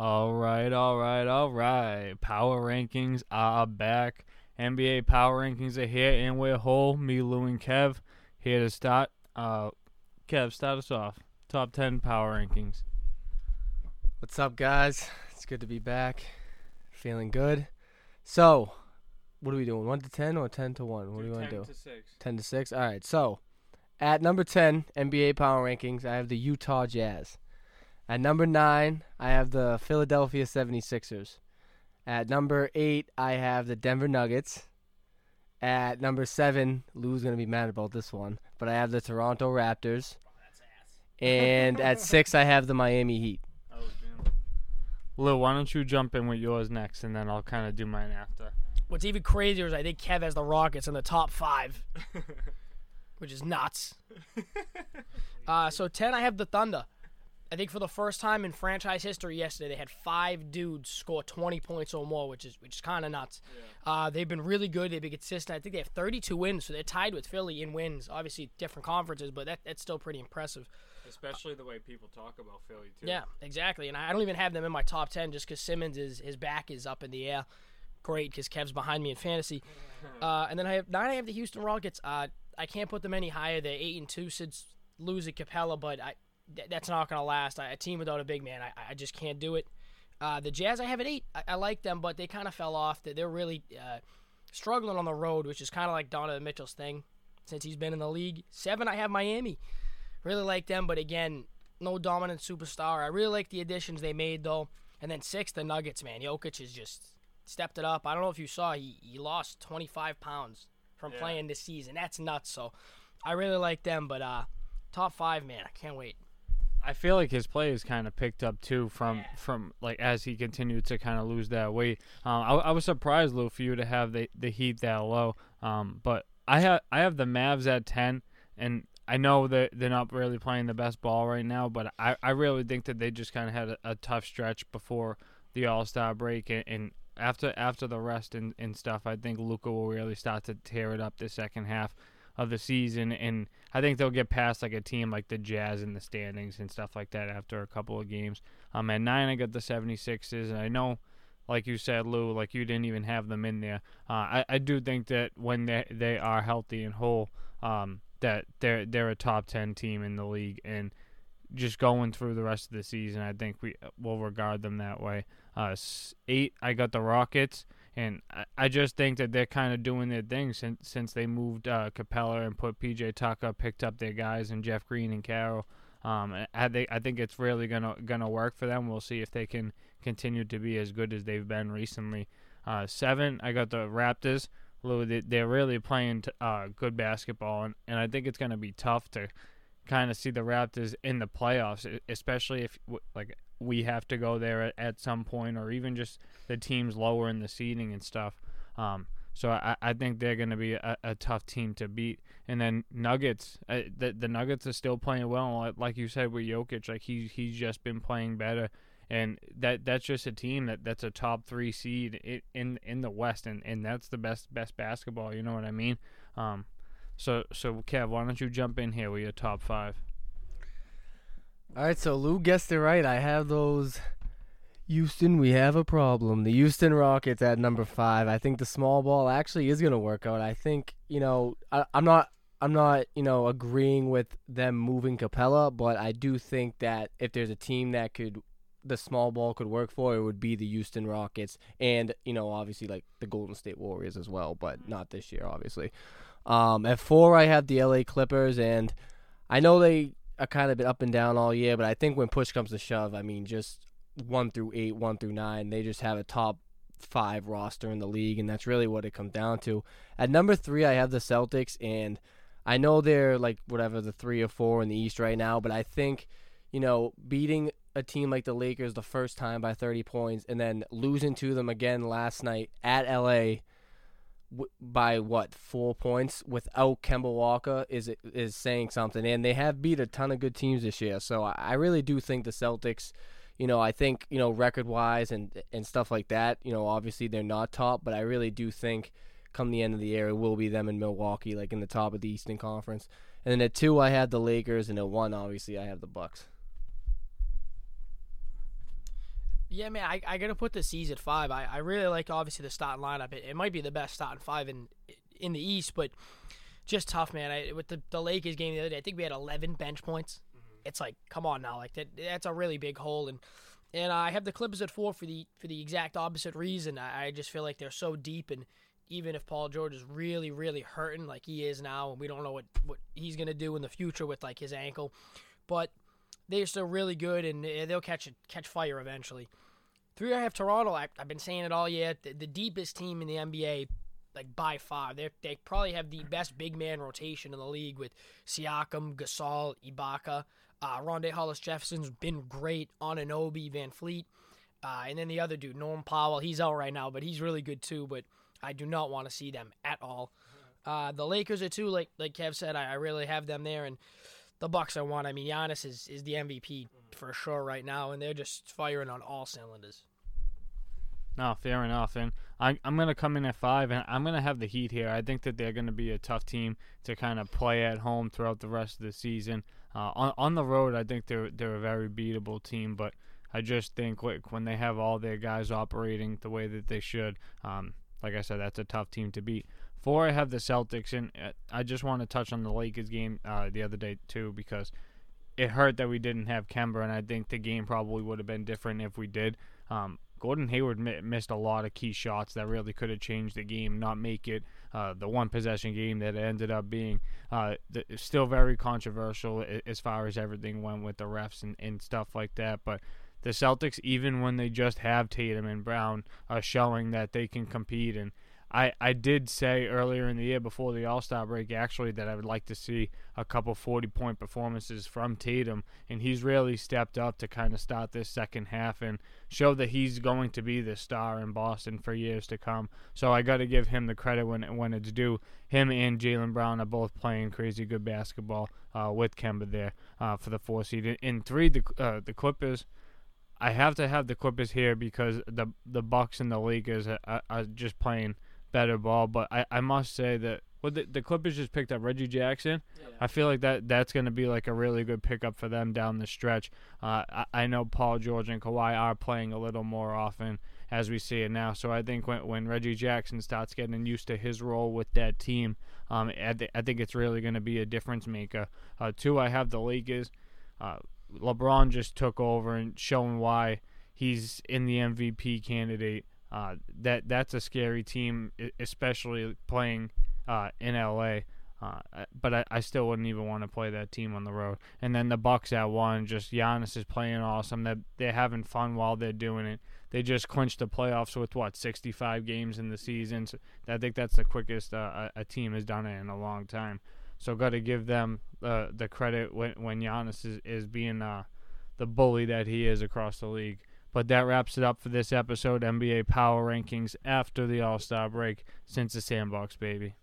All right. Power rankings are back. NBA power rankings are here, and we're whole. Me, Lou, and Kev here to start. Kev, start us off. Top 10 power rankings. What's up, guys? It's good to be back. Feeling good. So, what are we doing? 1 to 10 or 10 to 1? What do you want to do? 10 to 6. 10 to 6? All right. So, at number 10, NBA power rankings, I have the Utah Jazz. At number 9, I have the Philadelphia 76ers. At number 8, I have the Denver Nuggets. At number 7, Lou's going to be mad about this one, but I have the Toronto Raptors. Oh, that's ass. And at 6, I have the Miami Heat. Oh, damn. Lou, why don't you jump in with yours next, and then I'll kind of do mine after. What's even crazier is I think Kev has the Rockets in the top 5, which is nuts. So 10, I have the Thunder. I think for the first time in franchise history yesterday, they had 5 dudes score 20 points or more, which is kind of nuts. Yeah. They've been really good. They've been consistent. I think they have 32 wins, so they're tied with Philly in wins. Obviously, different conferences, but that's still pretty impressive. Especially the way people talk about Philly, too. Yeah, exactly. And I don't even have them in my top 10 just because Simmons, his back is up in the air. Great, because Kev's behind me in fantasy. And then I have 9, I have the Houston Rockets. I can't put them any higher. They're 8-2 since losing Capela, but that's not going to last. A team without a big man, I just can't do it. The Jazz, I have at 8. I like them, but they kind of fell off. They're really struggling on the road, which is kind of like Donovan Mitchell's thing since he's been in the league. 7, I have Miami. Really like them, but again, no dominant superstar. I really like the additions they made, though. And then 6, the Nuggets, man. Jokic has just stepped it up. I don't know if you saw, he lost 25 pounds from playing this season. That's nuts, so I really like them. But top 5, man, I can't wait. I feel like his play is kind of picked up, too, from like as he continued to kind of lose that weight. I was surprised, Lou, for you to have the Heat that low. But I have the Mavs at 10, and I know that they're not really playing the best ball right now, but I really think that they just kind of had a tough stretch before the All-Star break. And after the rest and stuff, I think Luka will really start to tear it up the second half of the season, and I think they'll get past like a team like the Jazz in the standings and stuff like that after a couple of games. At 9, I got the 76ers, and I know, like you said, Lou, like you didn't even have them in there. I do think that when they are healthy and whole, that they're a top 10 team in the league, and just going through the rest of the season, I think we will regard them that way. 8, I got the Rockets. And I just think that they're kind of doing their thing since they moved Capela and put PJ Tucker, picked up their guys, and Jeff Green and Carroll. I think it's really gonna work for them. We'll see if they can continue to be as good as they've been recently. 7, I got the Raptors. They're really playing good basketball, and I think it's going to be tough to kind of see the Raptors in the playoffs, especially if like we have to go there at some point, or even just the teams lower in the seeding and stuff. So I think they're going to be a tough team to beat. And then Nuggets, the Nuggets are still playing well. Like you said with Jokic, like he's just been playing better. And that's just a team that's a top 3 seed in the West, and that's the best basketball, you know what I mean? So Kev, why don't you jump in here with your top 5? All right, so Lou guessed it right. I have those Houston, we have a problem. The Houston Rockets at number 5. I think the small ball actually is going to work out. I think, you know, I'm not, you know, agreeing with them moving Capela, but I do think that if there's a team that the small ball could work for, it would be the Houston Rockets and, you know, obviously like the Golden State Warriors as well, but not this year, obviously. At 4, I have the LA Clippers, and I know they are kind of been up and down all year, but I think when push comes to shove, I mean, just 1 through 8, 1 through 9, they just have a top 5 roster in the league, and that's really what it comes down to. At number 3, I have the Celtics, and I know they're like whatever the 3 or 4 in the East right now, but I think, you know, beating a team like the Lakers the first time by 30 points, and then losing to them again last night at LA by what, 4 points without Kemba Walker is saying something. And they have beat a ton of good teams this year, so I really do think the Celtics, you know, I think, you know, record wise and stuff like that, you know, obviously they're not top, but I really do think come the end of the year it will be them in Milwaukee, like in the top of the Eastern Conference. And then at 2, I had the Lakers, and at 1, obviously, I have the Bucks. Yeah, man, I got to put the C's at 5. I really like, obviously, the starting lineup. It might be the best starting 5 in the East, but just tough, man. With the Lakers game the other day, I think we had 11 bench points. Mm-hmm. It's like, come on now. Like that's a really big hole. And I have the Clippers at 4 for the exact opposite reason. I just feel like they're so deep, and even if Paul George is really, really hurting like he is now, and we don't know what he's going to do in the future with like his ankle, but they're still really good, and they'll catch fire eventually. 3, I have Toronto. I've been saying it all year. The deepest team in the NBA, like by far. They probably have the best big man rotation in the league with Siakam, Gasol, Ibaka. Rondé Hollis Jefferson's been great. Anobi, Van Fleet. And then the other dude, Norm Powell. He's out right now, but he's really good too. But I do not want to see them at all. The Lakers are too, like Kev said, I really have them there. And the Bucks I want. I mean, Giannis is the MVP for sure right now, and they're just firing on all cylinders. No, fair enough. And I'm going to come in at 5, and I'm going to have the Heat here. I think that they're going to be a tough team to kind of play at home throughout the rest of the season. On the road, I think they're a very beatable team, but I just think like, when they have all their guys operating the way that they should, like I said, that's a tough team to beat. 4, I have the Celtics, and I just want to touch on the Lakers game the other day too, because it hurt that we didn't have Kemba, and I think the game probably would have been different if we did. Gordon Hayward missed a lot of key shots that really could have changed the game, not make it the one-possession game that it ended up being. Still very controversial as far as everything went with the refs and stuff like that, but the Celtics, even when they just have Tatum and Brown, are showing that they can compete. And I did say earlier in the year before the All-Star break, actually, that I would like to see a couple 40-point performances from Tatum, and he's really stepped up to kind of start this second half and show that he's going to be the star in Boston for years to come. So I got to give him the credit when it's due. Him and Jaylen Brown are both playing crazy good basketball with Kemba there for the 4 seed. In 3, the Clippers. I have to have the Clippers here because the Bucks and the Lakers are just playing better ball, but I must say that the Clippers just picked up Reggie Jackson. Yeah. I feel like that's going to be like a really good pickup for them down the stretch. I know Paul George and Kawhi are playing a little more often as we see it now, so I think when Reggie Jackson starts getting used to his role with that team, I think it's really going to be a difference maker. 2, I have the Lakers. LeBron just took over and showing why he's in the MVP candidate. That's a scary team, especially playing in LA. But I still wouldn't even want to play that team on the road. And then the Bucks at 1, just Giannis is playing awesome. They're having fun while they're doing it. They just clinched the playoffs with 65 games in the season. So I think that's the quickest a team has done it in a long time. So got to give them the credit when Giannis is being the bully that he is across the league. But that wraps it up for this episode, NBA Power Rankings after the All-Star break, since the Sandbox, baby.